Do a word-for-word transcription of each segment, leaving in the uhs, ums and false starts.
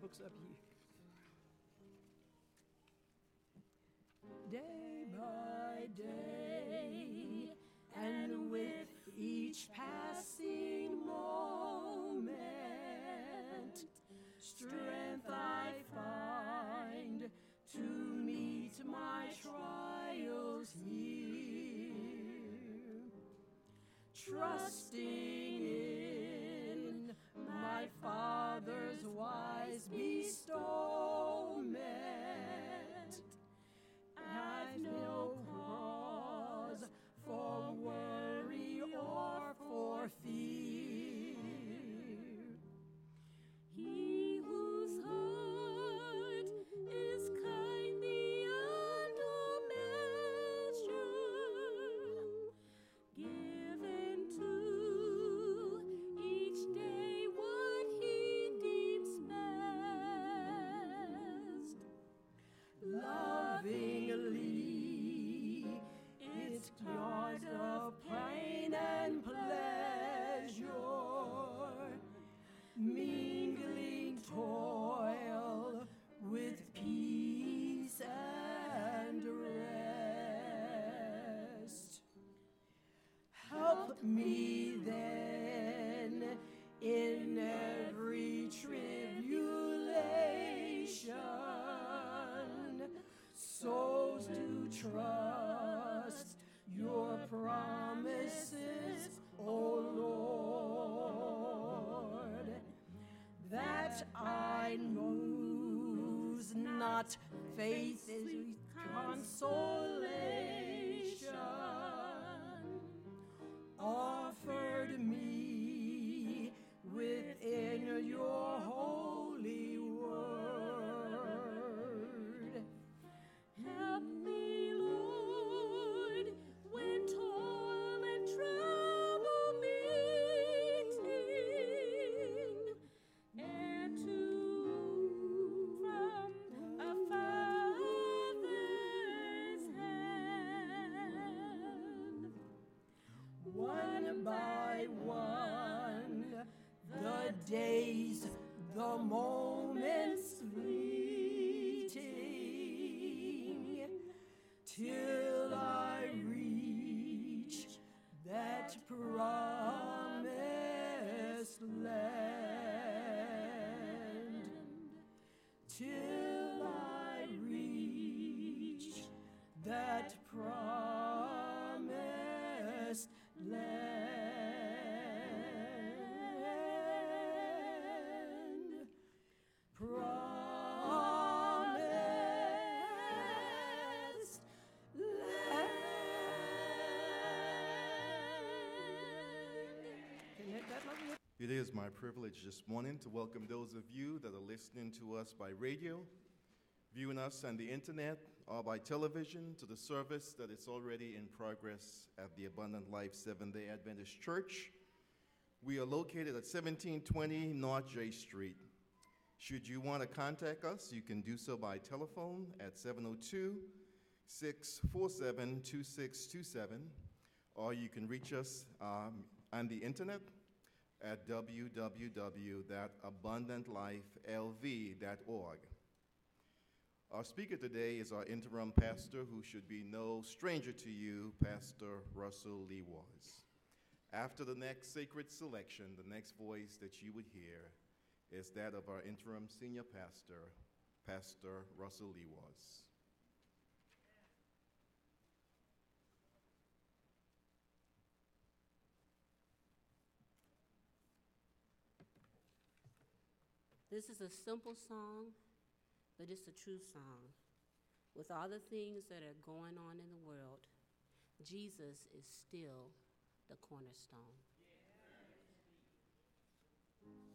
books up here. Day by day, and with each passing moment, strength I find to meet my trials here, trusting in my Father's wise bestowment. I've no cause for worry or for fear. He whose heart is kind beyond all measure, given to each day what he deems best, lovingly its clouds of pain and pleasure, mingling toil with peace and rest. Help me then in every tribulation, souls to trust your promises, O Lord, that I lose not faith's consolation offered me within your holy word. Help me, Lord, when toil and trouble meeting, and to from a Father's hand, one by one, the days, the moments fleeting, till I reach that promised land, till I reach that promised land. Promised land. It is my privilege this morning to welcome those of you that are listening to us by radio, viewing us on the internet, or by television to the service that is already in progress at the Abundant Life Seventh-day Adventist Church. We are located at seventeen twenty North J Street. Should you want to contact us, you can do so by telephone at seven oh two, six four seven, two six two seven, or you can reach us um, on the internet at w w w dot abundant life l v dot org. Our speaker today is our interim pastor, who should be no stranger to you, Pastor Russell Lee Wars. After the next sacred selection, the next voice that you would hear is that of our interim senior pastor, Pastor Russell Lee Wars. This is a simple song, but it's a true song. With all the things that are going on in the world, Jesus is still the cornerstone. Yeah.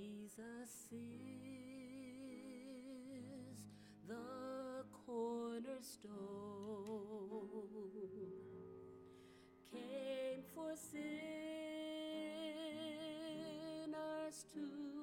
Jesus is the cornerstone, came for sinners to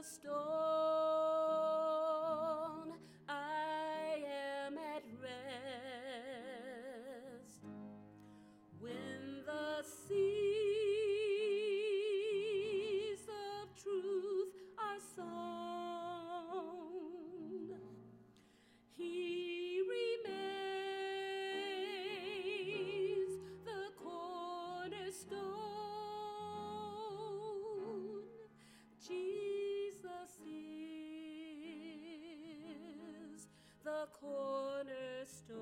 the storm, I am at rest. When the seas of truth are sown, He remains the cornerstone. The cornerstone.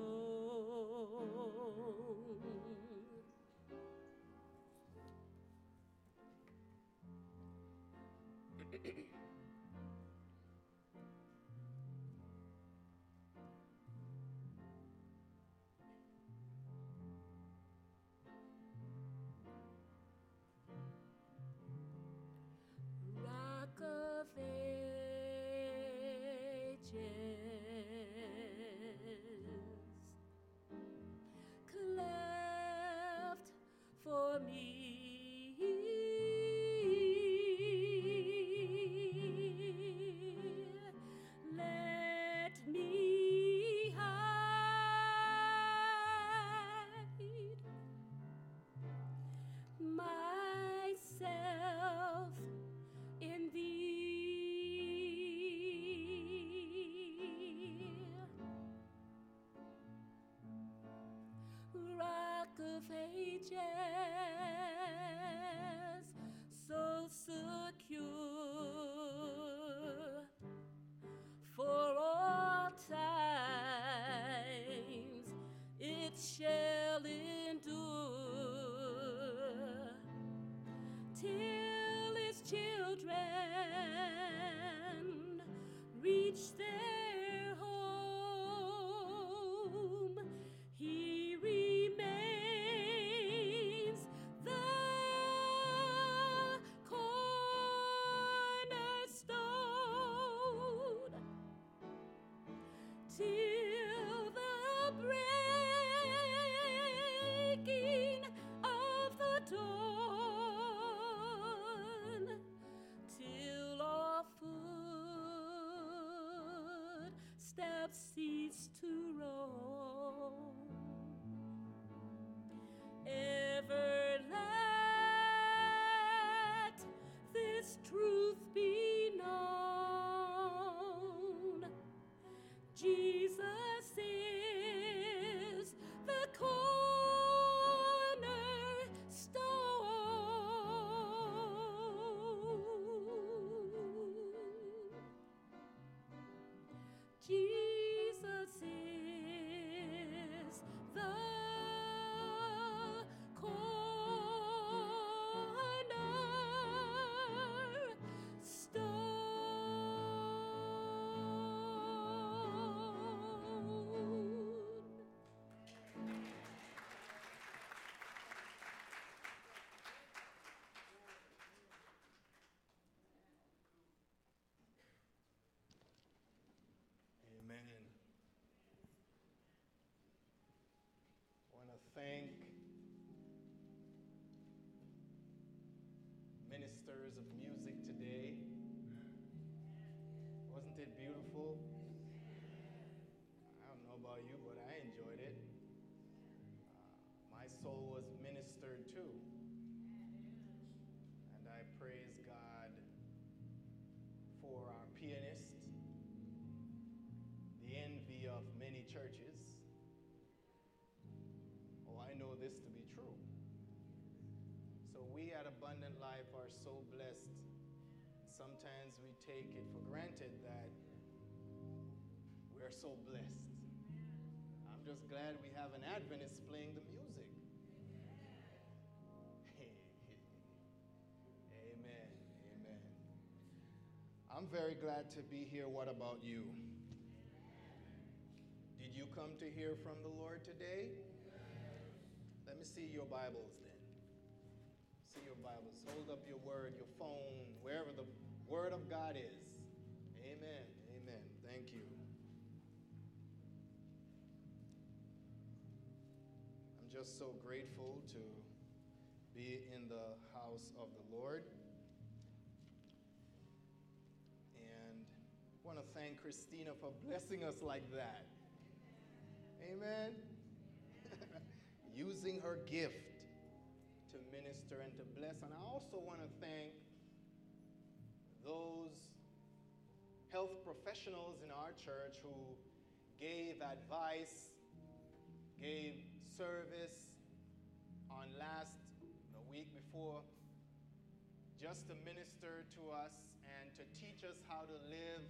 Rock of Ages. For me, let me hide myself in Thee, Rock of Ages. Secure for all times, it shall endure till its children reach their. Thank ministers of music today. Wasn't it beautiful? I don't know about you, but I enjoyed it. Uh, my soul was ministered too. And I praise God for our pianist, the envy of many churches. I know this to be true. So we at Abundant Life are so blessed. Sometimes we take it for granted that we're so blessed. I'm just glad we have an Adventist playing the music. Amen, amen. I'm very glad to be here. What about you? Did you come to hear from the Lord today? Let me see your Bibles then. See your Bibles. Hold up your word, your phone, wherever the word of God is. Amen. Amen. Thank you. I'm just so grateful to be in the house of the Lord. want to thank Christina for blessing us like that. Amen. Using her gift to minister and to bless. And I also want to thank those health professionals in our church who gave advice, gave service on last, the week before, just to minister to us and to teach us how to live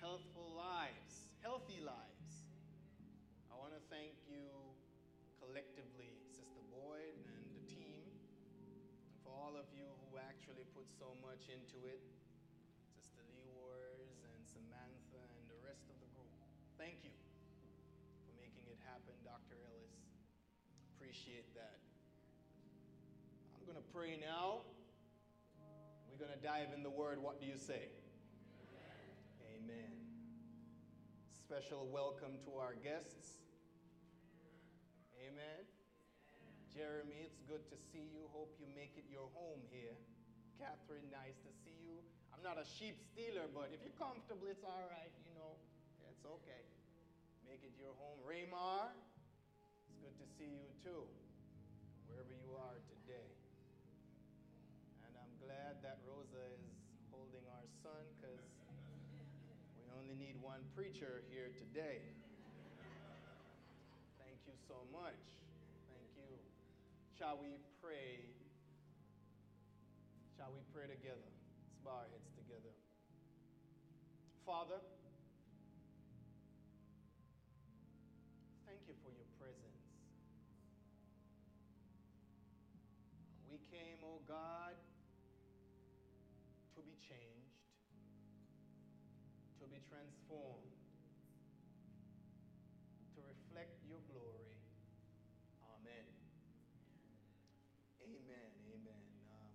healthful lives, healthy lives. I want to thank you collectively, Sister Boyd and the team, and for all of you who actually put so much into it, Sister Lee Wars and Samantha and the rest of the group. Thank you for making it happen, Doctor Ellis. Appreciate that. I'm going to pray now. We're going to dive in the Word. What do you say? Amen. Amen. Special welcome to our guests. Amen. Jeremy, it's good to see you. Hope you make it your home here. Catherine, nice to see you. I'm not a sheep stealer, but if you're comfortable, it's all right. You know, it's okay. Make it your home. Raymar, it's good to see you too, wherever you are today. And I'm glad that Rosa is holding our son, because we only need one preacher here today. Thank you so much. Thank you. Shall we pray? Shall we pray together? Let's bow our heads together. Father, thank you for your presence. We came, O God, to be changed, to be transformed, to reflect your glory. Amen. Amen, amen. Um,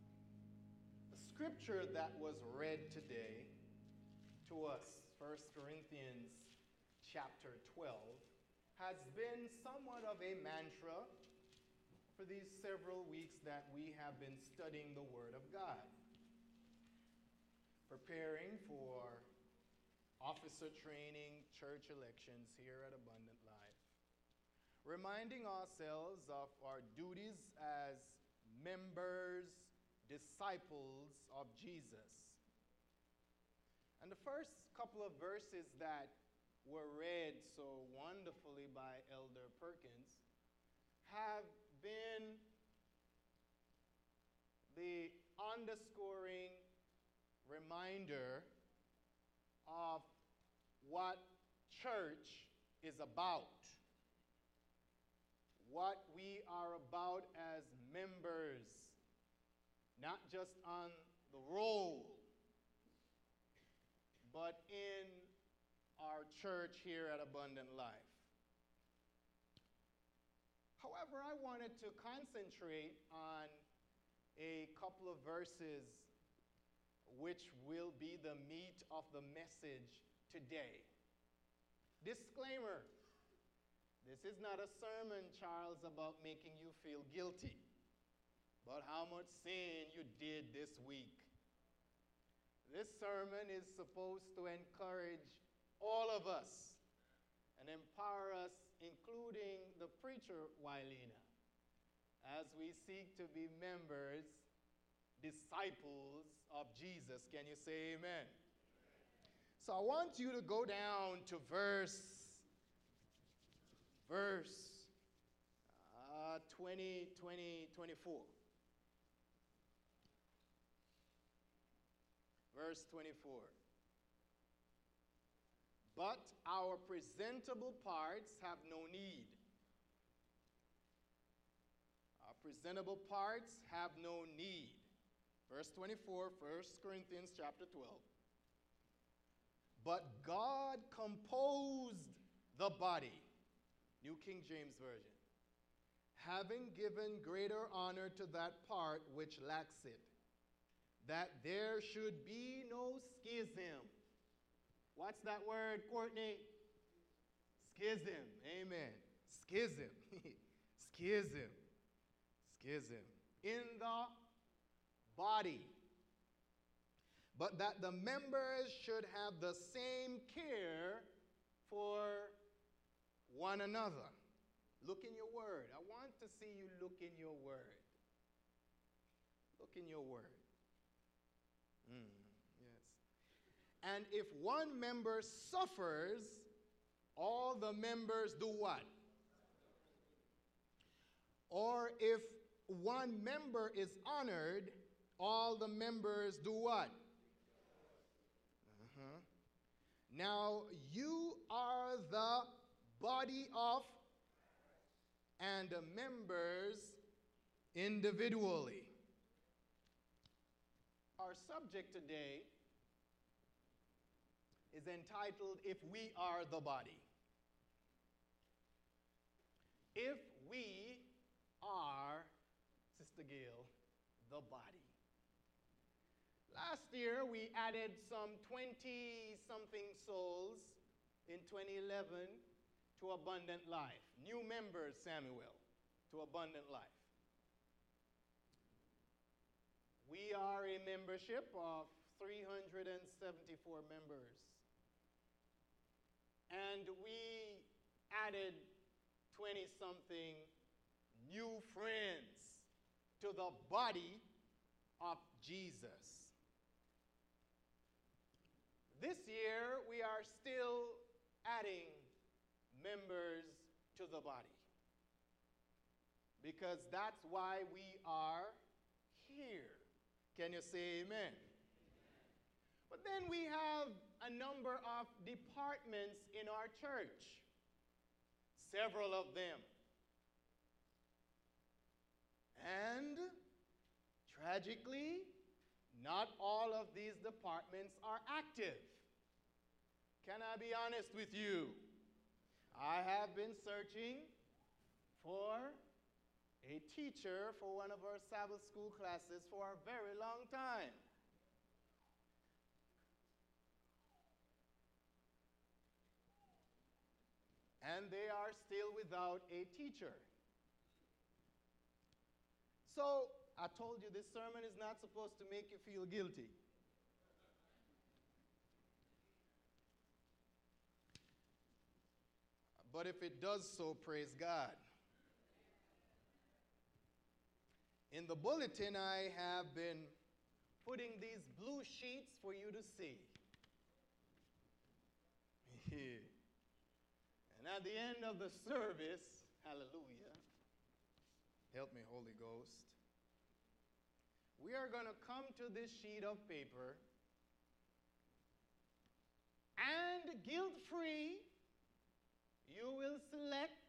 the scripture that was read today to us, First Corinthians chapter twelve, has been somewhat of a mantra for these several weeks that we have been studying the Word of God, preparing for officer training, church elections here at Abundant Life, reminding ourselves of our duties as members, disciples of Jesus. And the first couple of verses that were read so wonderfully by Elder Perkins have been the underscoring reminder of what church is about, what we are about as members, not just on the roll, but in our church here at Abundant Life. However, I wanted to concentrate on a couple of verses which will be the meat of the message today. Disclaimer, this is not a sermon, Charles, about making you feel guilty, but how much sin you did this week. This sermon is supposed to encourage all of us and empower us, including the preacher, Wilena, as we seek to be members, disciples of Jesus. Can you say amen? Amen? So I want you to go down to verse, verse uh, twenty, twenty, twenty-four. Verse twenty-four. But our presentable parts have no need. Our presentable parts have no need. Verse twenty-four, First Corinthians chapter twelve. But God composed the body, New King James Version, having given greater honor to that part which lacks it, that there should be no schism. What's that word, Courtney? Schism. Amen. Schism. Schism. Schism. In the body. but that the members should have the same care for one another. Look in your word. I want to see you look in your word. Look in your word. Mm, yes. And if one member suffers, all the members do what? Or if one member is honored, all the members do what? Uh-huh. Now you are the body of and the members individually. Our subject today is entitled, If We Are the Body. If we are, Sister Gail, the body. Last year, we added some twenty-something souls in twenty eleven to Abundant Life. New members, Samuel, to Abundant Life. We are a membership of three hundred seventy-four members. And we added twenty-something new friends to the body of Jesus. This year, we are still adding members to the body, because that's why we are here. Can you say amen? Amen? But then we have a number of departments in our church, several of them. And tragically, not all of these departments are active. Can I be honest with you? I have been searching for a teacher for one of our Sabbath school classes for a very long time. And they are still without a teacher. So, I told you this sermon is not supposed to make you feel guilty. But if it does so, praise God. In the bulletin, I have been putting these blue sheets for you to see. And at the end of the service, hallelujah, help me, Holy Ghost, we are going to come to this sheet of paper and guilt-free, you will select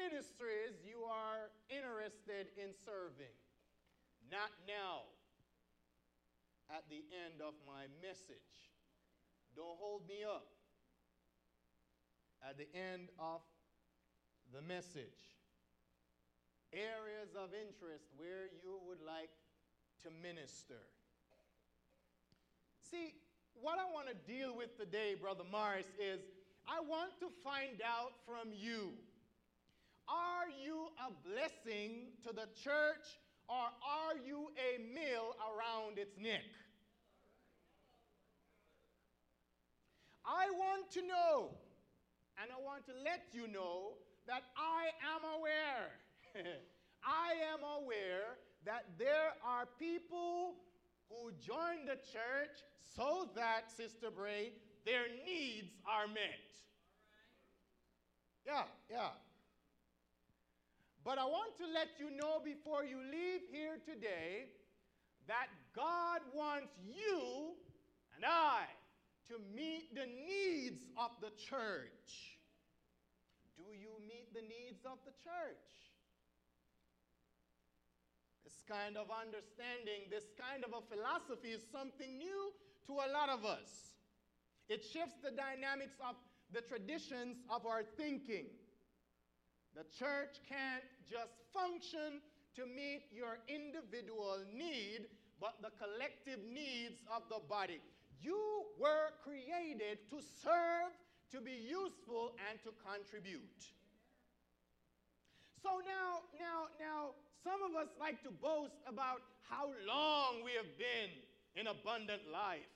ministries you are interested in serving. Not now. At the end of my message. Don't hold me up. At the end of the message. Areas of interest where you would like to minister. See, what I want to deal with today, Brother Morris, is I want to find out from you. Are you a blessing to the church, or are you a mill around its neck? I want to know, and I want to let you know, that I am aware. I am aware that there are people who join the church so that, Sister Bray, their needs are met. Yeah, yeah. But I want to let you know before you leave here today that God wants you and I to meet the needs of the church. Do you meet the needs of the church? This kind of understanding, this kind of a philosophy is something new to a lot of us. It shifts the dynamics of the traditions of our thinking. The church can't just function to meet your individual need, but the collective needs of the body. You were created to serve, to be useful, and to contribute. So now, now, now, some of us like to boast about how long we have been in Abundant Life,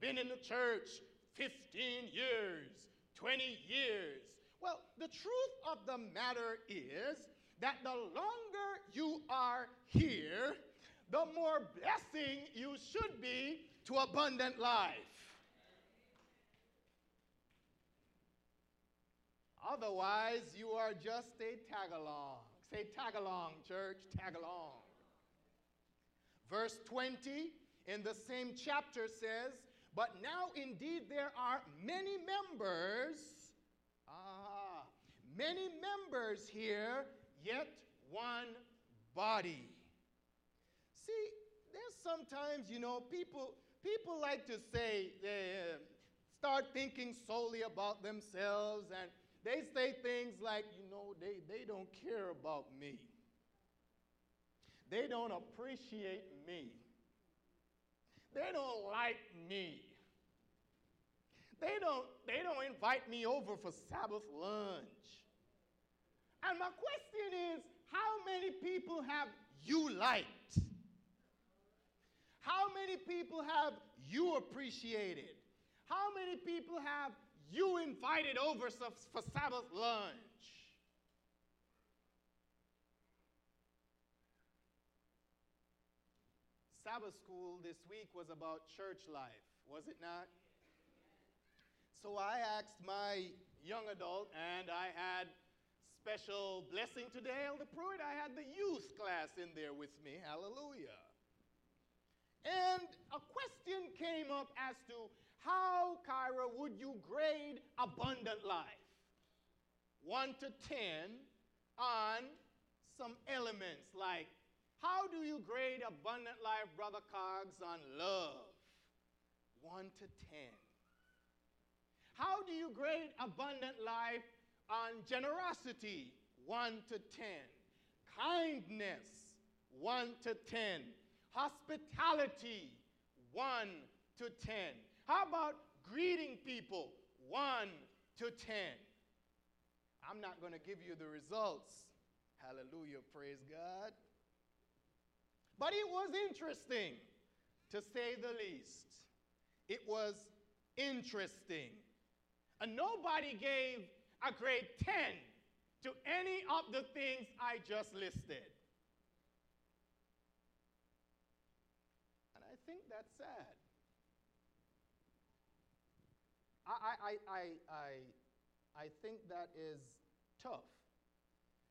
been in the church fifteen years, twenty years. Well, the truth of the matter is that the longer you are here, the more blessing you should be to Abundant Life. Otherwise, you are just a tag-along. Say tag-along, church, tag-along. Verse twenty in the same chapter says, but now indeed there are many members, ah, many members here, yet one body. See, there's sometimes, you know, people, people like to say, they start thinking solely about themselves, and they say things like, you know, they, they don't care about me. They don't appreciate me. They don't like me. They don't, they don't invite me over for Sabbath lunch. And my question is, how many people have you liked? How many people have you appreciated? How many people have you invited over for Sabbath lunch? Sabbath school this week was about church life, was it not? So I asked my young adult, and I had special blessing today, Elder Pruitt. I had the youth class in there with me, hallelujah. And a question came up as to how, Kyra, would you grade Abundant Life? One to ten on some elements like, how do you grade Abundant Life, Brother Cogs, on love? One to ten. How do you grade Abundant Life on generosity? One to ten. Kindness? One to ten. Hospitality? One to ten. How about greeting people? One to ten. I'm not going to give you the results. Hallelujah, praise God. But it was interesting, to say the least. It was interesting. And nobody gave a grade ten to any of the things I just listed. And I think that's sad. I, I, I, I, I think that is tough.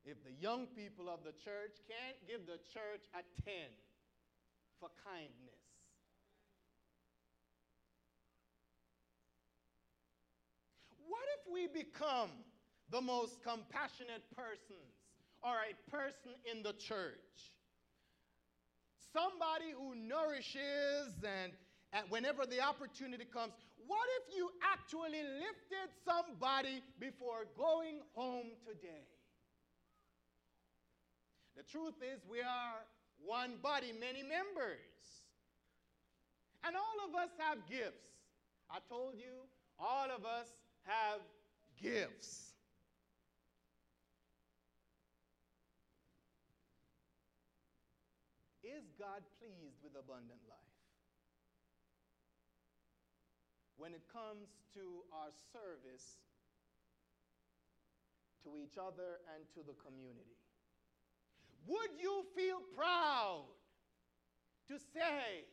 If the young people of the church can't give the church a ten for kindness. What if we become the most compassionate persons or a person in the church? Somebody who nourishes, and, and whenever the opportunity comes, what if you actually lifted somebody before going home today? The truth is, we are one body, many members. And all of us have gifts. I told you, all of us have gifts. Is God pleased with Abundant Life? When it comes to our service to each other and to the community, would you feel proud to say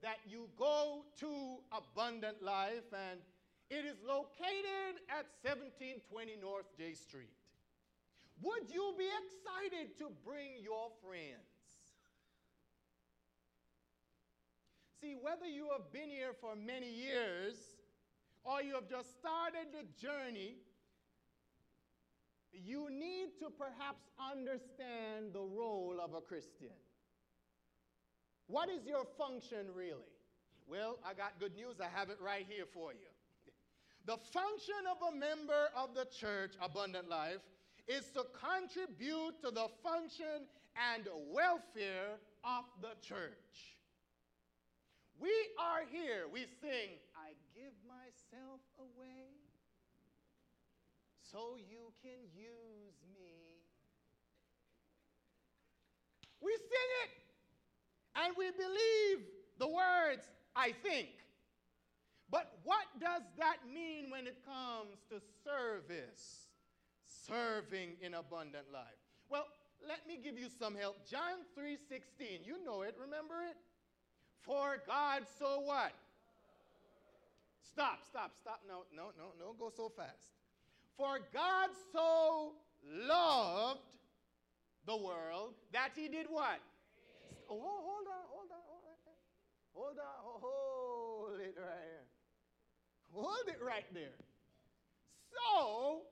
that you go to Abundant Life, and it is located at seventeen twenty North J Street? Would you be excited to bring your friends? See, whether you have been here for many years or you have just started the journey, you need to perhaps understand the role of a Christian. What is your function really? Well, I got good news. I have it right here for you. The function of a member of the church, Abundant Life, is to contribute to the function and welfare of the church. We are here. We sing, I give myself away, so you can use me. We sing it, and we believe the word words, I think. But what does that mean when it comes to service? Serving in abundant life. Well, let me give you some help. John three sixteen, you know it, remember it? For God so what? Stop, stop, stop. No, no, no, no, go so fast. For God so loved the world that he did what? Oh, hold on, hold on, hold on. Hold on, hold it right here. Hold it right there. So,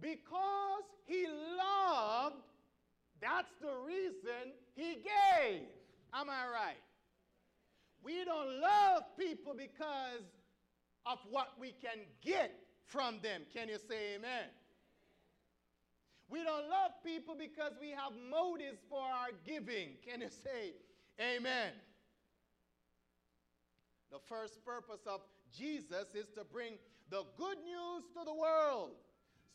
because he loved, that's the reason he gave. Am I right? We don't love people because of what we can get from them. Can you say amen? We don't love people because we have motives for our giving. Can you say amen? The first purpose of Jesus is to bring the good news to the world.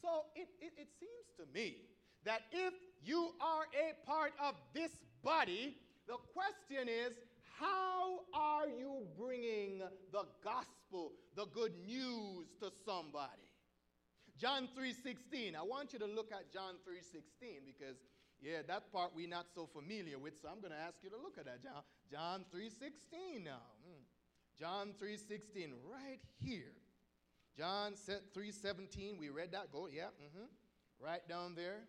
So it, it, it seems to me that if you are a part of this body, the question is, how are you bringing the gospel, the good news to somebody? John three sixteen. I want you to look at John three sixteen because, yeah, that part we're not so familiar with, so I'm going to ask you to look at that. John, John three sixteen now. Mm. John three sixteen, right here. John three seventeen, we read that. Go, yeah, mm-hmm. Right down there.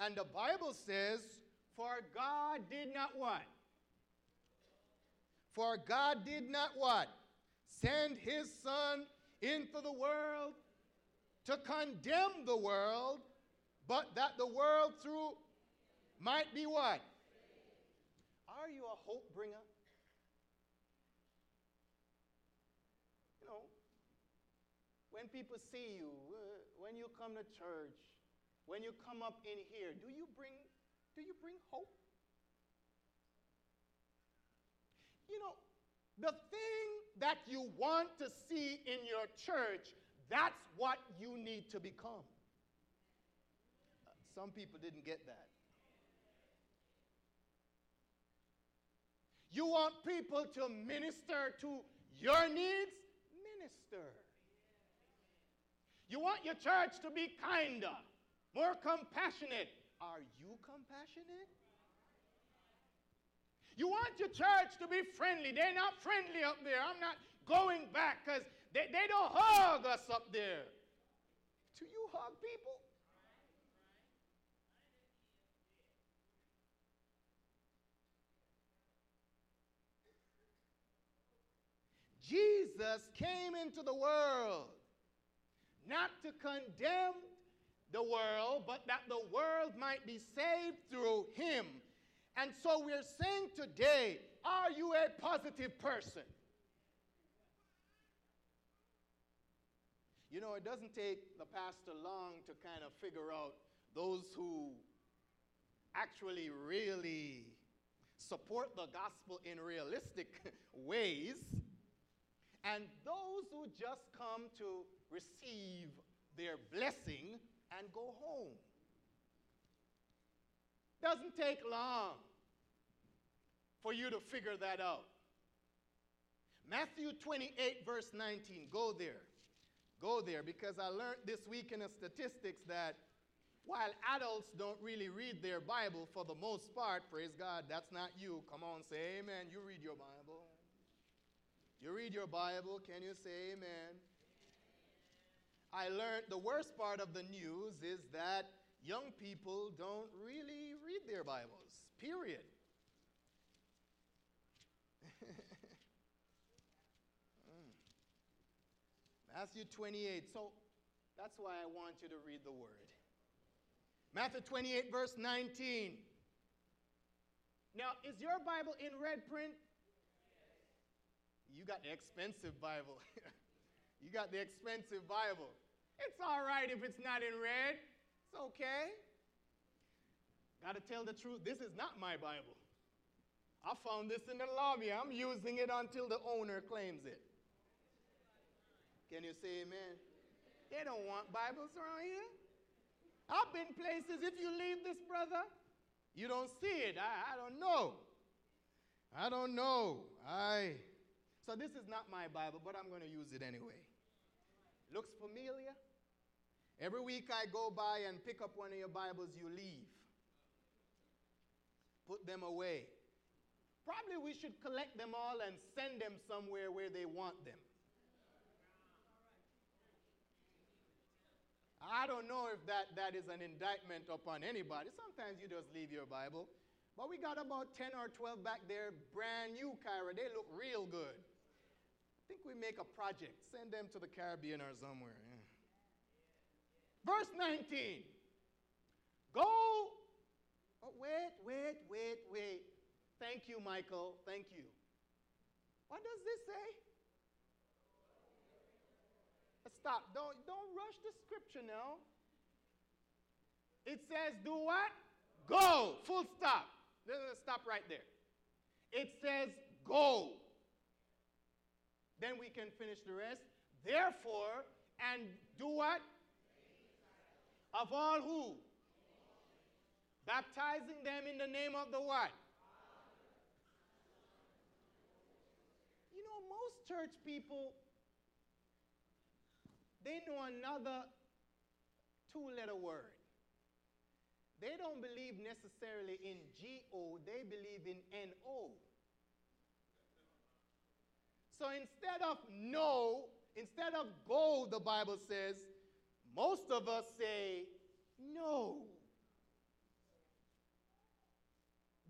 And the Bible says, for God did not what? For God did not what? Send his son into the world to condemn the world, but that the world through might be what? Are you a hope bringer? You know, when people see you, when you come to church, when you come up in here, do you bring, do you bring hope? You know, the thing that you want to see in your church, that's what you need to become. Uh, some people didn't get that. You want people to minister to your needs? Minister. You want your church to be kinder, more compassionate. Are you compassionate? You want your church to be friendly. They're not friendly up there. I'm not going back because they, they don't hug us up there. Do you hug people? Jesus came into the world not to condemn the world, but that the world might be saved through him. And so we're saying today, are you a positive person? You know, it doesn't take the pastor long to kind of figure out those who actually really support the gospel in realistic ways and those who just come to receive their blessing and go home. Doesn't take long for you to figure that out. Matthew twenty-eight, verse nineteen. Go there. Go there, because I learned this week in the statistics that while adults don't really read their Bible for the most part, praise God, that's not you. Come on, say amen. You read your Bible. You read your Bible. Can you say amen? I learned the worst part of the news is that young people don't really read their Bibles, period. mm. Matthew twenty-eight. So that's why I want you to read the word. Matthew twenty-eight, verse nineteen. Now, is your Bible in red print? Yes. You got the expensive Bible. You got the expensive Bible. It's all right if it's not in red. It's okay. Got to tell the truth. This is not my Bible. I found this in the lobby. I'm using it until the owner claims it. Can you say amen? They don't want Bibles around here. I've been places, if you leave this, brother, you don't see it. I, I don't know. I don't know. I. So this is not my Bible, but I'm going to use it anyway. Looks familiar? Every week I go by and pick up one of your Bibles you leave. Put them away. Probably we should collect them all and send them somewhere where they want them. I don't know if that, that is an indictment upon anybody. Sometimes you just leave your Bible. But we got about ten or twelve back there, brand new, Kyra. They look real good. I think we make a project. Send them to the Caribbean or somewhere. Yeah. Verse nineteen. Go. Oh, wait, wait, wait, wait. Thank you, Michael. Thank you. What does this say? Stop. Don't, don't rush the scripture now. It says, do what? Go. Full stop. Stop right there. It says, go. Then we can finish the rest. Therefore, and do what? Of all who? Baptizing them in the name of the what? You know, most church people, they know another two-letter word. They don't believe necessarily in G O, they believe in N O. So instead of no, instead of go, the Bible says, most of us say no.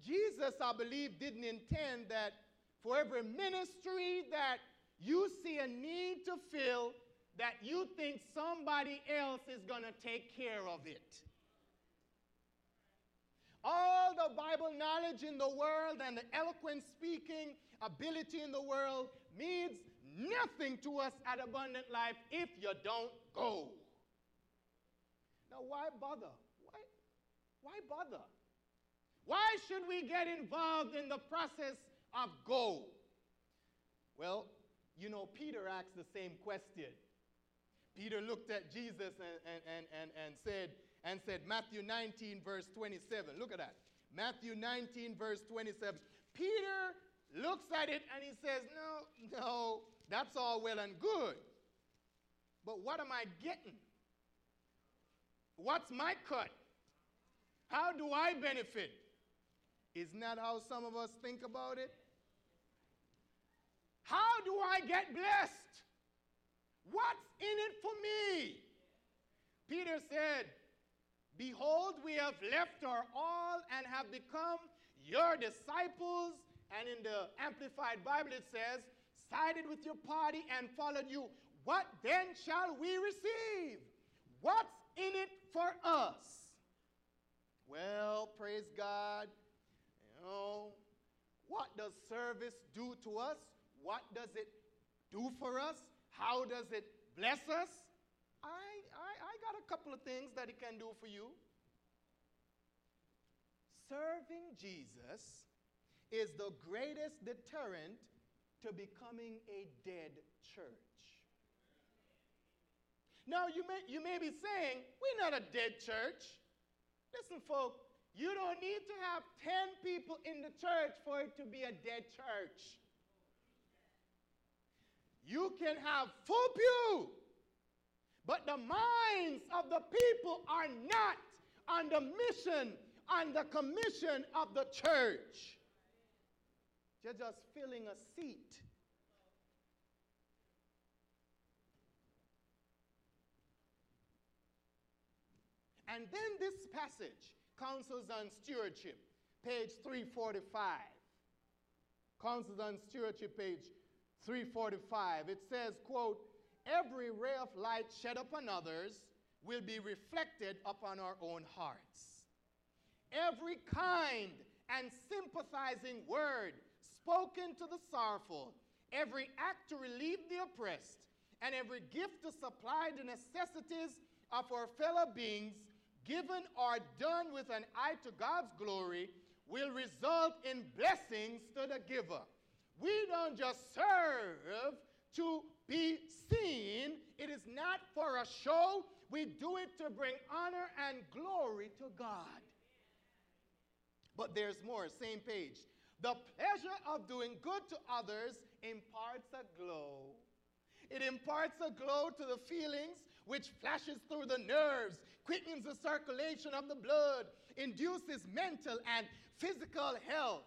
Jesus, I believe, didn't intend that for every ministry that you see a need to fill, that you think somebody else is going to take care of it. All the Bible knowledge in the world and the eloquent speaking ability in the world means nothing to us at Abundant Life if you don't go. Now, why bother? Why, why bother? Why should we get involved in the process of go? Well, you know, Peter asked the same question. Peter looked at Jesus and, and, and, and, and, said, and said, Matthew nineteen, verse twenty-seven. Look at that. Matthew nineteen, verse twenty-seven. Peter looks at it and he says, no, no, that's all well and good. But what am I getting? What's my cut? How do I benefit? Isn't that how some of us think about it? How do I get blessed? What's in it for me? Peter said, behold, we have left our all and have become your disciples. And in the Amplified Bible it says, sided with your party and followed you. What then shall we receive? What's in it for us? Well, praise God. You know, what does service do to us? What does it do for us? How does it bless us? I, I, I got a couple of things that it can do for you. Serving Jesus is the greatest deterrent to becoming a dead church. Now, you may, you may be saying, we're not a dead church. Listen, folks, you don't need to have ten people in the church for it to be a dead church. You can have full pew, but the minds of the people are not on the mission, on the commission of the church. You're just filling a seat. And then this passage, Counsels on Stewardship, page three forty-five. Counsels on Stewardship, page three forty-five, it says, quote, every ray of light shed upon others will be reflected upon our own hearts. Every kind and sympathizing word spoken to the sorrowful, every act to relieve the oppressed, and every gift to supply the necessities of our fellow beings, given or done with an eye to God's glory, will result in blessings to the giver. We don't just serve to be seen. It is not for a show. We do it to bring honor and glory to God. But there's more, same page. The pleasure of doing good to others imparts a glow. It imparts a glow to the feelings which flashes through the nerves, quickens the circulation of the blood, induces mental and physical health.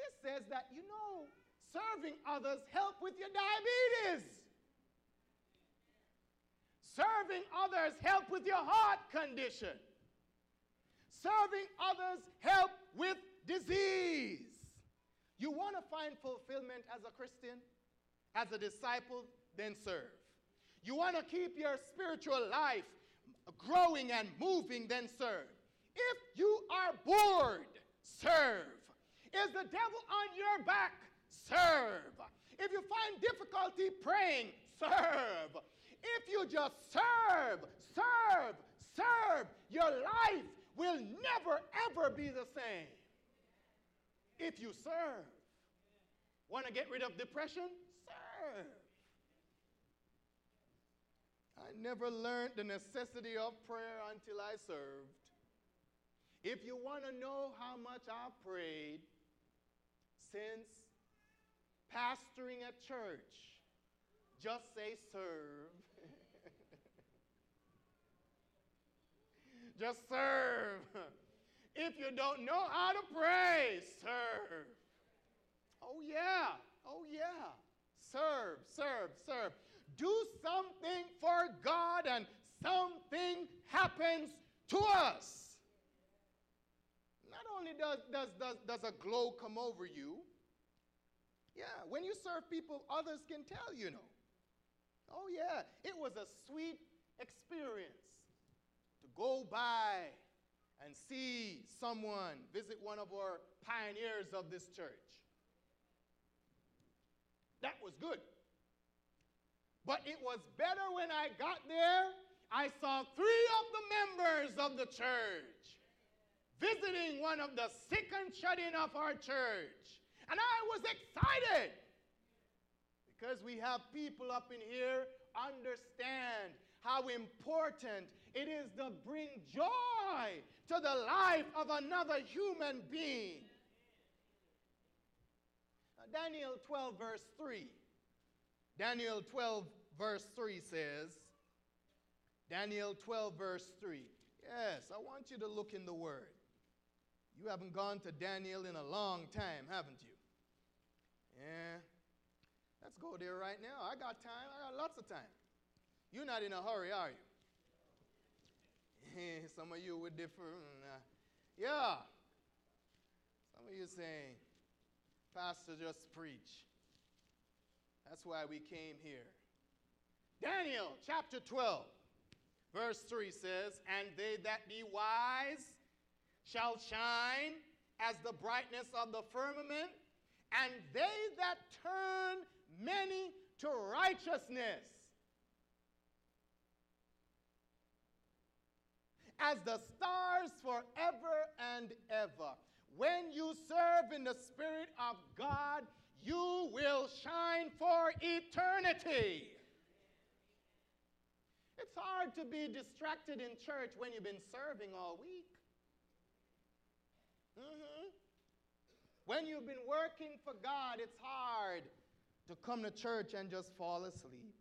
This says that, you know, serving others helps with your diabetes. Serving others helps with your heart condition. Serving others helps with disease. You want to find fulfillment as a Christian, as a disciple, then serve. You want to keep your spiritual life growing and moving, then serve. If you are bored, serve. Is the devil on your back? Serve. If you find difficulty praying, serve. If you just serve, serve, serve, your life will never, ever be the same. If you serve. Want to get rid of depression? Serve. I never learned the necessity of prayer until I served. If you want to know how much I prayed, since pastoring a church, just say serve. Just serve. If you don't know how to pray, serve. Oh, yeah. Oh, yeah. Serve, serve, serve. Do something for God and something happens to us. Not only does, does, does, does a glow come over you, yeah, when you serve people, others can tell, you know. Oh, yeah. It was a sweet experience to go by and see someone, visit one of our pioneers of this church. That was good. But it was better when I got there, I saw three of the members of the church visiting one of the sick and shut-in of our church. And I was excited because we have people up in here understand how important it is to bring joy to the life of another human being. Now, Daniel twelve verse three. Daniel twelve verse three says, Daniel twelve verse three. Yes, I want you to look in the Word. You haven't gone to Daniel in a long time, haven't you? Yeah. Let's go there right now. I got time. I got lots of time. You're not in a hurry, are you? Some of you were different. Uh, yeah. Some of you saying, Pastor, just preach. That's why we came here. Daniel chapter twelve, verse three says, and they that be wise shall shine as the brightness of the firmament, and they that turn many to righteousness, as the stars forever and ever. When you serve in the Spirit of God, you will shine for eternity. It's hard to be distracted in church when you've been serving all week. Mm-hmm. When you've been working for God, it's hard to come to church and just fall asleep.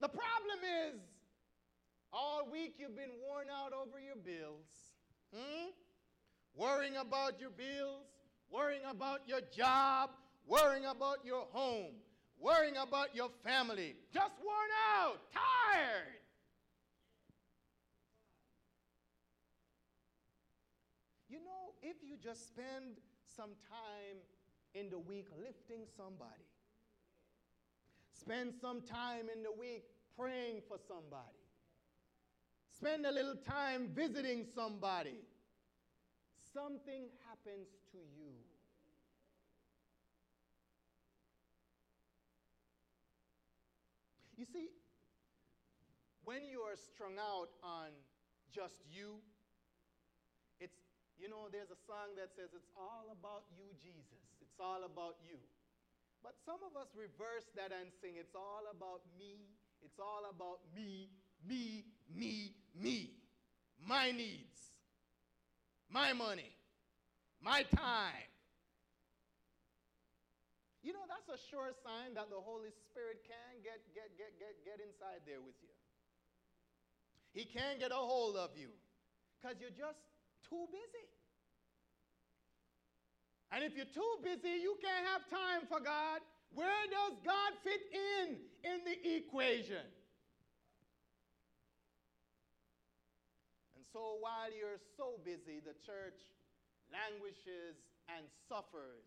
The problem is, all week you've been worn out over your bills. Hmm? Worrying about your bills, worrying about your job, worrying about your home, worrying about your family. Just worn out, tired. You know, if you just spend some time in the week lifting somebody, spend some time in the week praying for somebody, spend a little time visiting somebody, something happens to you. You see, when you are strung out on just you, it's, you know, there's a song that says, it's all about you, Jesus. It's all about you. But some of us reverse that and sing, it's all about me. It's all about me. Me, me, me, my needs, my money, my time. You know, that's a sure sign that the Holy Spirit can get, get, get, get, get inside there with you. He can get a hold of you because you're just too busy. And if you're too busy, you can't have time for God. Where does God fit in in the equation? And so while you're so busy, the church languishes and suffers.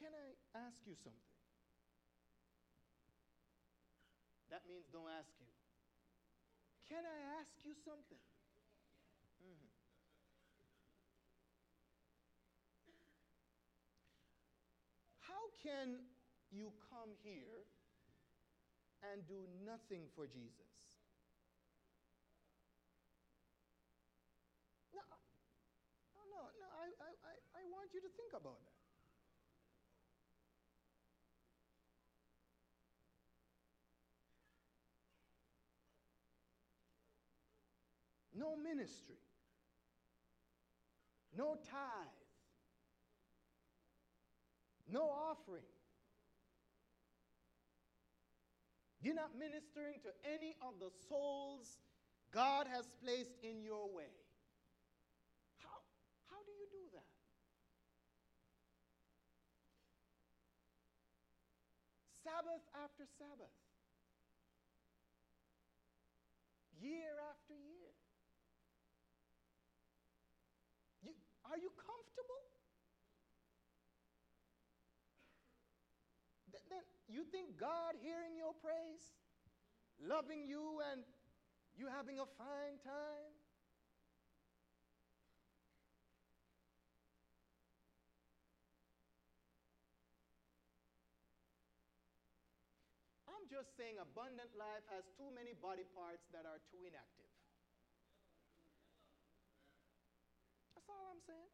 Can I ask you something? That means don't ask you. Can I ask you something? Mm-hmm. How can you come here and do nothing for Jesus? No, no, no, I, I, I want you to think about that. No ministry, no tithe, no offering. You're not ministering to any of the souls God has placed in your way. How, how do you do that? Sabbath after Sabbath, year after year. You, are you comfortable? Th- then you think God hearing your praise, loving you, and you having a fine time? I'm just saying Abundant Life has too many body parts that are too inactive. That's all I'm saying.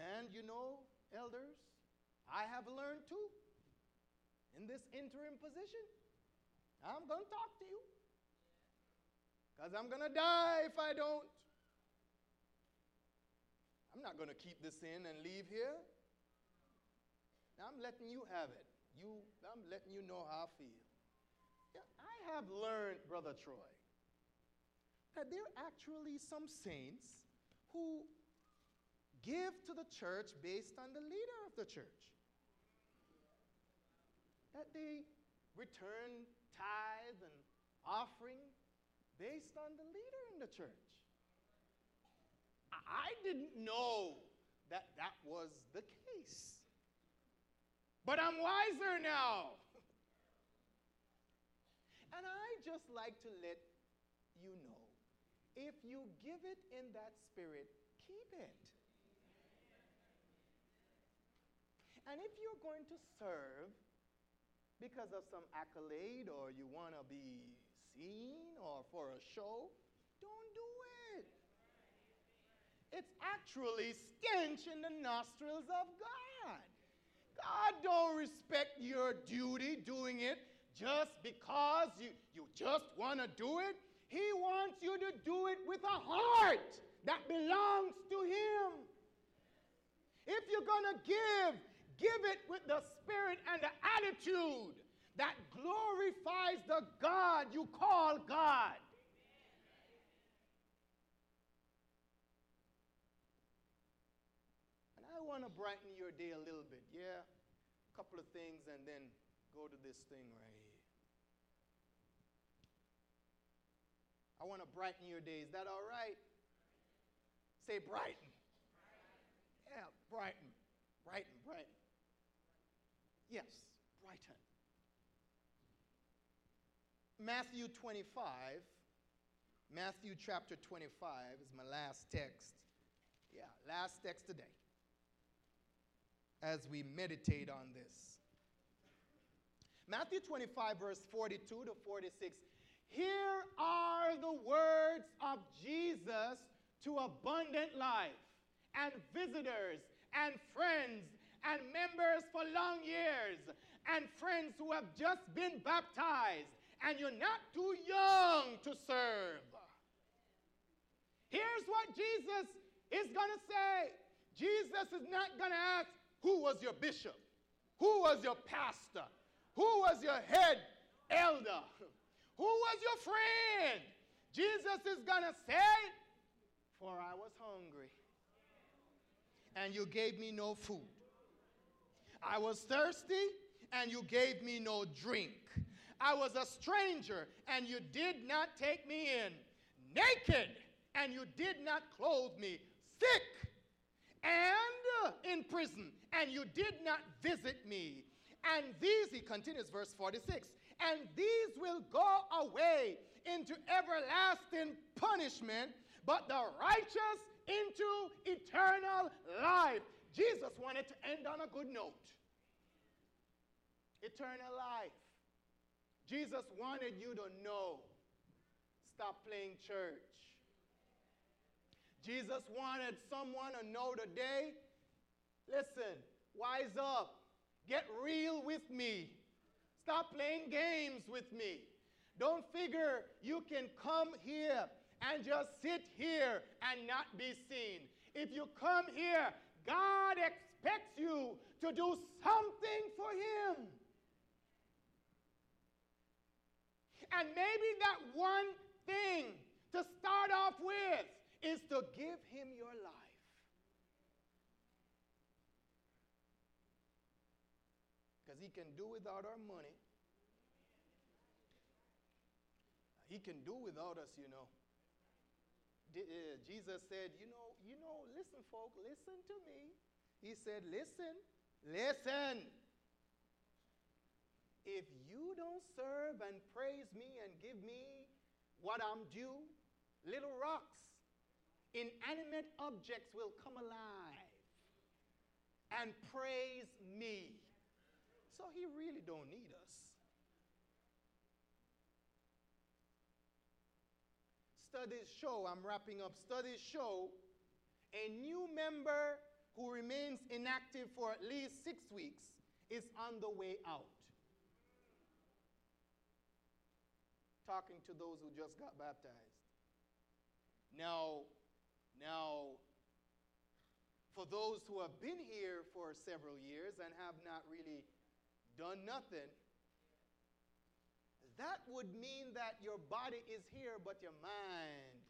And you know, elders, I have learned too, in this interim position, I'm going to talk to you. Because I'm going to die if I don't. I'm not going to keep this in and leave here. I'm letting you have it. You, I'm letting you know how I feel. I have learned, Brother Troy, that there are actually some saints who give to the church based on the leader of the church. That they return tithe and offering based on the leader in the church. I didn't know that that was the case. But I'm wiser now. And I just like to let you know, if you give it in that spirit, keep it. And if you're going to serve because of some accolade or you want to be seen or for a show, don't do it. It's actually stench in the nostrils of God. God don't respect your duty doing it. Just because you, you just want to do it, he wants you to do it with a heart that belongs to him. If you're going to give, give it with the spirit and the attitude that glorifies the God you call God. And I want to brighten your day a little bit, yeah? A couple of things and then go to this thing right here. I want to brighten your day. Is that all right? Say brighten. brighten. Yeah, brighten. Brighten, brighten. Yes, brighten. Matthew twenty-five. Matthew chapter twenty-five is my last text. Yeah, last text today. As we meditate on this. Matthew twenty-five, verse forty-two to forty-six. Here are the words of Jesus to Abundant Life and visitors and friends and members for long years. and friends who have just been baptized, and you're not too young to serve. Here's what Jesus is going to say. Jesus is not going to ask, who was your bishop? Who was your pastor? Who was your head elder? Who was your friend? Jesus is going to say, for I was hungry, and you gave me no food. I was thirsty, and you gave me no drink. I was a stranger, and you did not take me in. Naked, and you did not clothe me. Sick, and in prison, and you did not visit me. And these, he continues, verse forty-six, and these will go away into everlasting punishment, but the righteous into eternal life. Jesus wanted to end on a good note. Eternal life. Jesus wanted you to know. Stop playing church. Jesus wanted someone to know today. Listen, wise up. Get real with me. Stop playing games with me. Don't figure you can come here and just sit here and not be seen. If you come here, God expects you to do something for him. And maybe that one thing to start off with is to give him your life. Because he can do without our money. He can do without us, you know. D- uh, Jesus said, you know, you know, listen, folk, listen to me. He said, listen, listen. If you don't serve and praise me and give me what I'm due, little rocks, inanimate objects will come alive and praise me. So he really don't need us. Studies show, I'm wrapping up, studies show a new member who remains inactive for at least six weeks is on the way out. Talking to those who just got baptized. Now, now, for those who have been here for several years and have not really done nothing, that would mean that your body is here, but your mind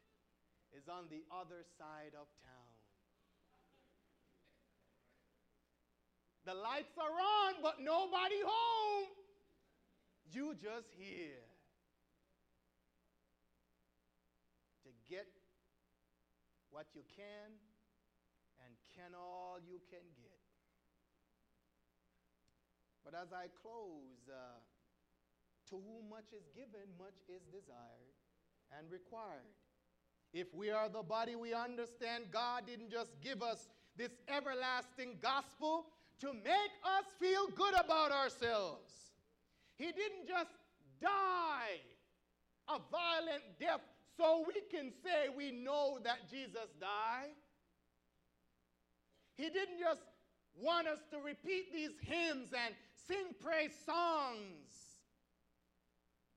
is on the other side of town. The lights are on, but nobody home. You just here. To get what you can and can all you can get. But as I close, uh, to whom much is given, much is desired and required. If we are the body, we understand God didn't just give us this everlasting gospel to make us feel good about ourselves. He didn't just die a violent death so we can say we know that Jesus died. He didn't just want us to repeat these hymns and sing praise songs.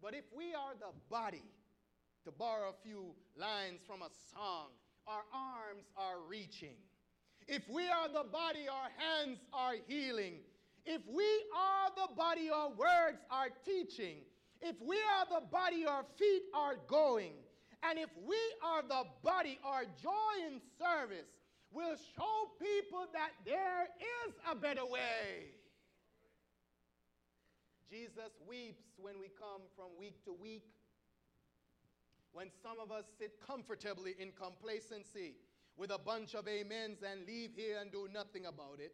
But if we are the body, to borrow a few lines from a song, our arms are reaching. If we are the body, our hands are healing. If we are the body, our words are teaching. If we are the body, our feet are going. And if we are the body, our joy in service will show people that there is a better way. Jesus weeps when we come from week to week, when some of us sit comfortably in complacency with a bunch of amens and leave here and do nothing about it.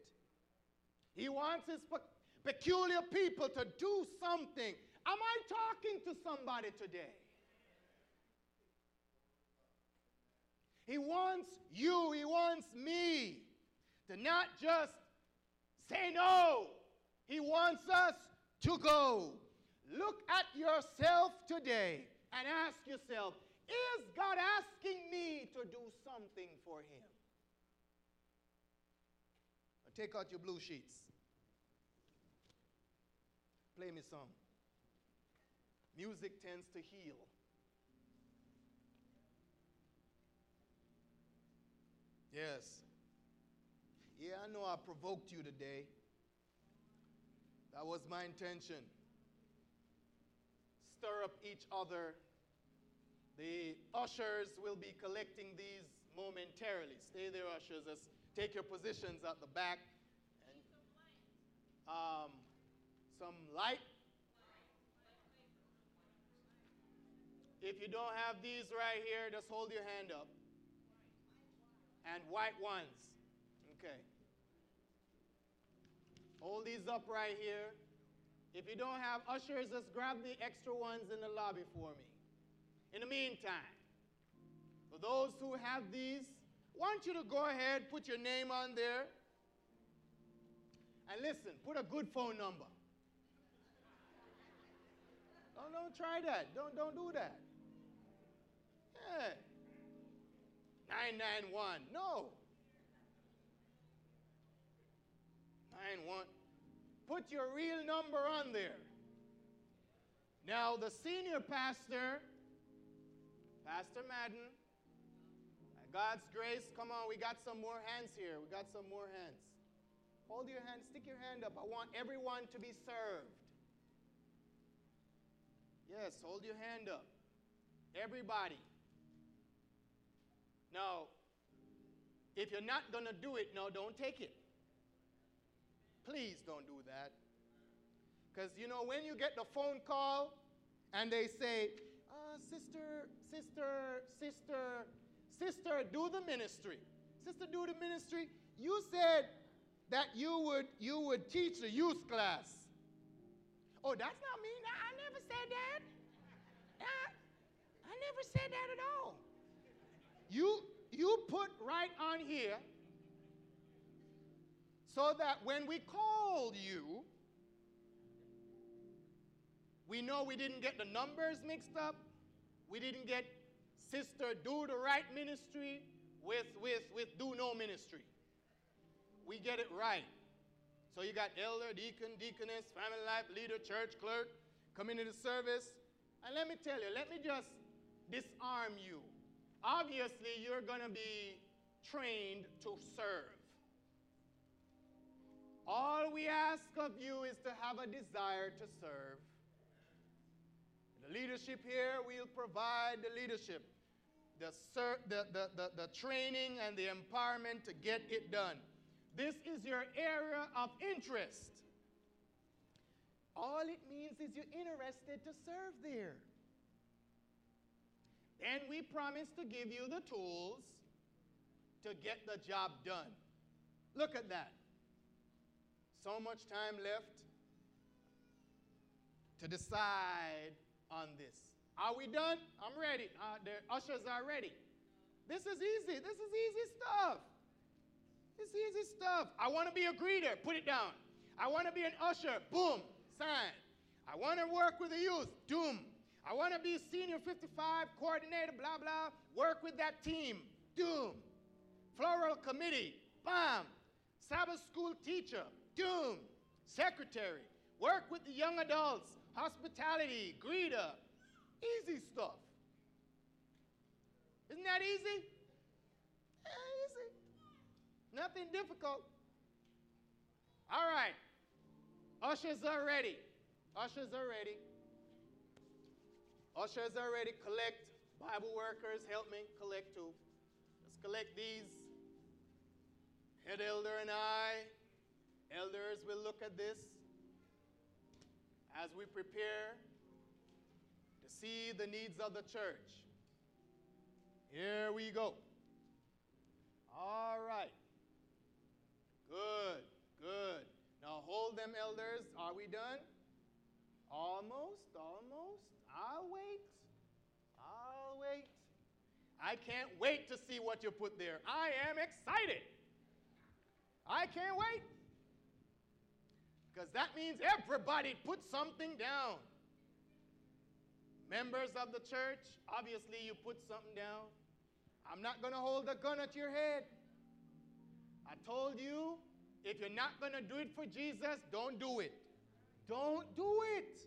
He wants his pe- peculiar people to do something. Am I talking to somebody today? He wants you, he wants me to not just say no. He wants us to go. Look at yourself today and ask yourself, is God asking me to do something for him? Take out your blue sheets. Play me some. Music tends to heal. Yes. Yeah, I know I provoked you today. That was my intention. Stir up each other. The ushers will be collecting these momentarily. Stay there, ushers. Just take your positions at the back. And um, some light. If you don't have these right here, just hold your hand up. And white ones. Okay. Hold these up right here. If you don't have ushers, just grab the extra ones in the lobby for me. In the meantime, for those who have these, I want you to go ahead, put your name on there. And listen, put a good phone number. Don't, don't try that. Don't, don't do that. Yeah. nine nine one. No. nine one. Put your real number on there. Now, the senior pastor, Pastor Madden, by God's grace, come on, we got some more hands here. We got some more hands. Hold your hand, stick your hand up. I want everyone to be served. Yes, hold your hand up. Everybody. Now, if you're not going to do it, no, don't take it. Please don't do that. Because, you know, when you get the phone call and they say, uh, sister, sister, sister, sister, do the ministry. Sister, do the ministry. You said that you would, you would teach the youth class. Oh, that's not me. No, I never said that. I, I never said that at all. You, you put right on here so that when we called you, we know we didn't get the numbers mixed up. We didn't get sister do the right ministry with, with, with do no ministry. We get it right. So you got elder, deacon, deaconess, family life, leader, church clerk, community service. And let me tell you, let me just disarm you. Obviously, you're going to be trained to serve. All we ask of you is to have a desire to serve. The leadership here will provide the leadership, the, ser the, the, the, the training and the empowerment to get it done. This is your area of interest. All it means is you're interested to serve there. Then we promise to give you the tools to get the job done. Look at that. So much time left to decide on this. Are we done? I'm ready. Uh, the ushers are ready. This is easy. This is easy stuff. It's easy stuff. I want to be a greeter. Put it down. I want to be an usher. Boom. Sign. I want to work with the youth. Doom. I want to be senior fifty-five coordinator. Blah, blah. Work with that team. Doom. Floral committee. Bam. Sabbath school teacher. Doom. Secretary. Work with the young adults. Hospitality. Greeter. Easy stuff. Isn't that easy? Yeah, easy. Nothing difficult. All right. Ushers are ready. Ushers are ready. Ushers are ready. Collect. Bible workers, help me. Collect too. Let's collect these. Head elder and I. Elders will look at this as we prepare to see the needs of the church. Here we go. All right. Good, good. Now hold them, elders. Are we done? Almost, almost. I'll wait. I'll wait. I can't wait to see what you put there. I am excited. I can't wait. Because that means everybody put something down. Members of the church, obviously you put something down. I'm not going to hold a gun at your head. I told you, if you're not going to do it for Jesus, don't do it. Don't do it.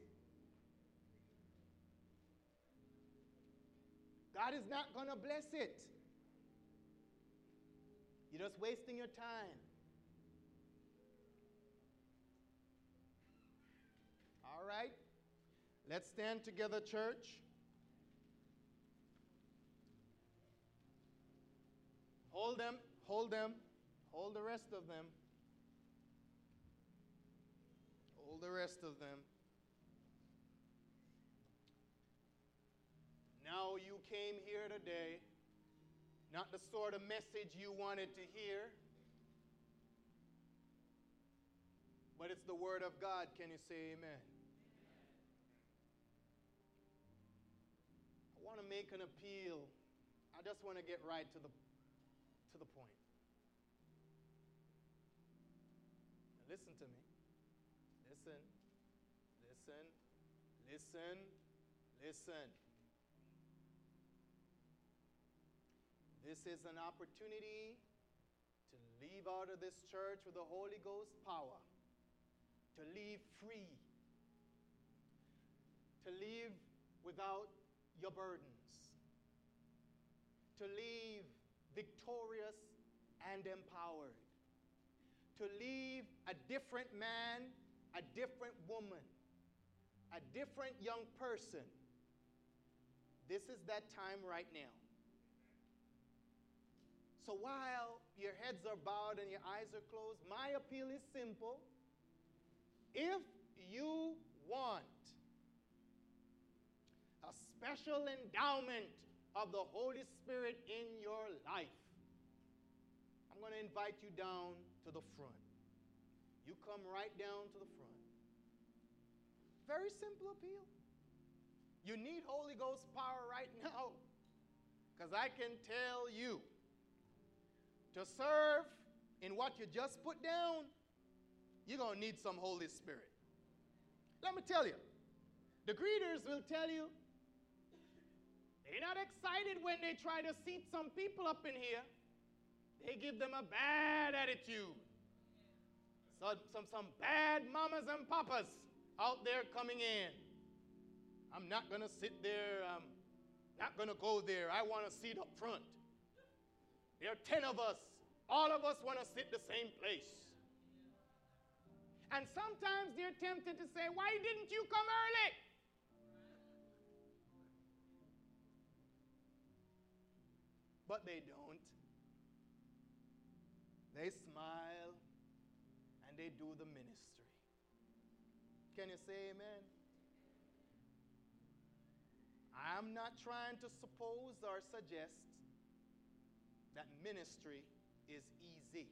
God is not going to bless it. You're just wasting your time. All right. Let's stand together, church. Hold them, hold them, hold the rest of them. Hold the rest of them. Now you came here today, not the sort of message you wanted to hear, but it's the Word of God. Can you say amen? I want to make an appeal. I just want to get right to the, to the point. Now listen to me. Listen, listen, listen, listen. This is an opportunity to leave out of this church with the Holy Ghost power, to leave free, to leave without your burdens, to leave victorious and empowered, to leave a different man, a different woman, a different young person. This is that time right now. So while your heads are bowed and your eyes are closed, my appeal is simple. If you want a special endowment of the Holy Spirit in your life, I'm going to invite you down to the front. You come right down to the front. Very simple appeal. You need Holy Ghost power right now, because I can tell you, to serve in what you just put down, you're going to need some Holy Spirit. Let me tell you, the greeters will tell you, they're not excited when they try to seat some people up in here. They give them a bad attitude. So, some, some bad mamas and papas out there coming in. I'm not going to sit there. I'm not going to go there. I want a seat up front. There are ten of us. All of us want to sit the same place. And sometimes they're tempted to say, why didn't you come early? But they don't. They smile and they do the ministry. Can you say amen? I'm not trying to suppose or suggest that ministry is easy.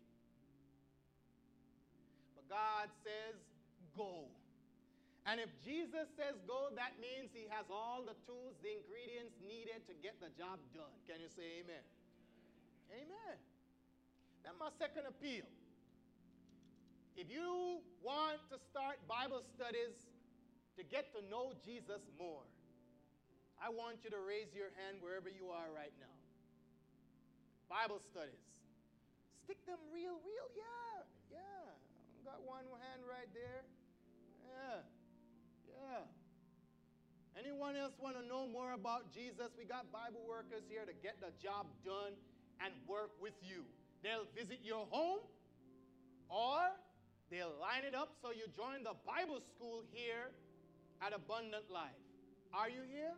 But God says, go. And if Jesus says go, that means he has all the tools, the ingredients needed to get the job done. Can you say amen? Amen. Amen. That's my second appeal. If you want to start Bible studies to get to know Jesus more, I want you to raise your hand wherever you are right now. Bible studies. Stick them real, real, yeah, yeah. I've got one hand right there. Yeah, yeah. Anyone else want to know more about Jesus? We got Bible workers here to get the job done and work with you. They'll visit your home or they'll line it up so you join the Bible school here at Abundant Life. Are you here?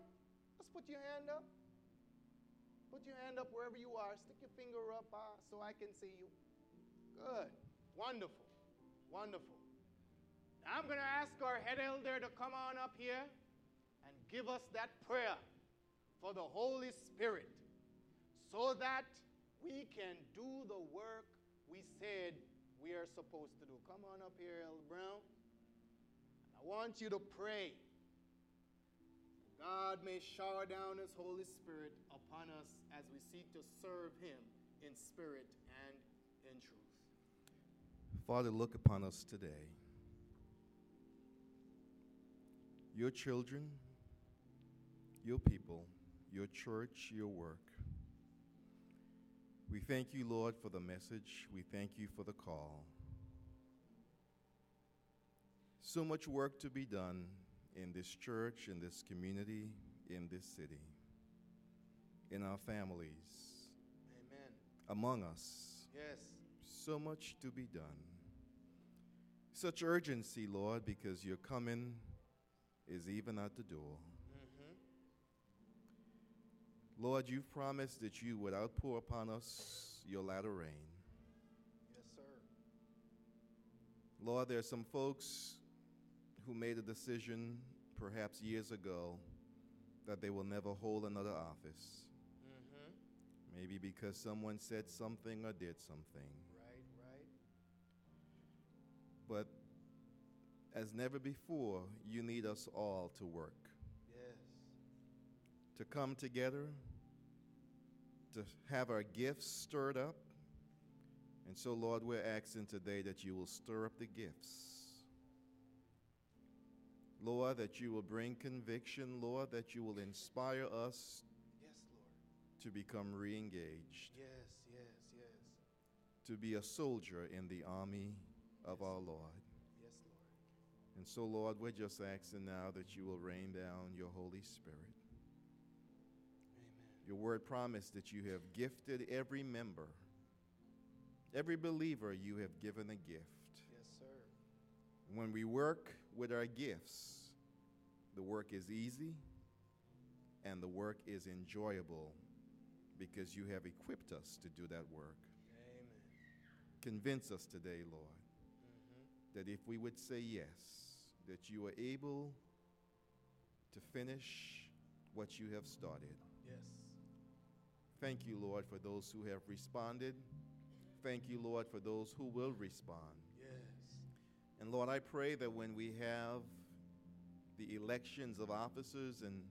Let's put your hand up. Put your hand up wherever you are. Stick your finger up uh, so I can see you. Good. Wonderful. Wonderful. Now I'm going to ask our head elder to come on up here and give us that prayer for the Holy Spirit so that we can do the work we said we are supposed to do. Come on up here, Elder Brown. I want you to pray. God may shower down his Holy Spirit upon us as we seek to serve him in spirit and in truth. Father, look upon us today. Your children, your people, your church, your work. We thank you, Lord, for the message. We thank you for the call. so much work to be done in this church, in this community, in this city, in our families, amen, among us. Yes. So much to be done. Such urgency, Lord, because your coming is even at the door. Mm-hmm. Lord, you've promised that you would outpour upon us your latter rain. Yes, sir. Lord, there are some folks who made a decision perhaps years ago that they will never hold another office. Mm-hmm. Maybe because someone said something or did something. But as never before, you need us all to work. Yes. To come together, to have our gifts stirred up. And so, Lord, we're asking today that you will stir up the gifts. Lord, that you will bring conviction. Lord, that you will inspire us, yes, Lord, to become re-engaged. Yes, yes, yes. To be a soldier in the army of our Lord. Yes, Lord. And so, Lord, we're just asking now that you will rain down your Holy Spirit. Amen. Your word promised that you have gifted every member, every believer you have given a gift. Yes, sir. When we work with our gifts, the work is easy and the work is enjoyable because you have equipped us to do that work. Amen. Convince us today, Lord, that if we would say yes, that you are able to finish what you have started. Yes. Thank you, Lord, for those who have responded. Thank you, Lord, for those who will respond. Yes. And Lord, I pray that when we have the elections of officers, and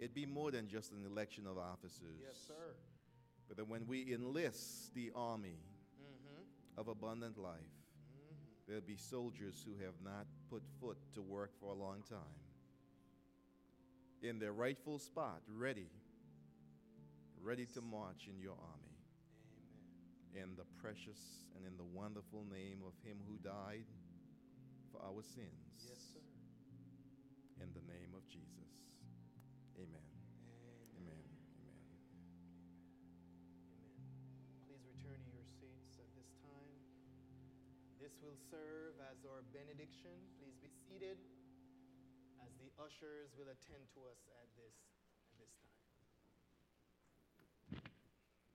it be more than just an election of officers. Yes, sir. But that when we enlist the army mm-hmm. of abundant life, there'll be soldiers who have not put foot to work for a long time, in their rightful spot, ready, ready to march in your army. Amen. In the precious and in the wonderful name of him who died for our sins. Yes, sir. In the name of Jesus. Amen. Amen. Amen. Amen. Amen. Please return to your seats at this time. This will serve as our benediction. Please be seated as the ushers will attend to us at this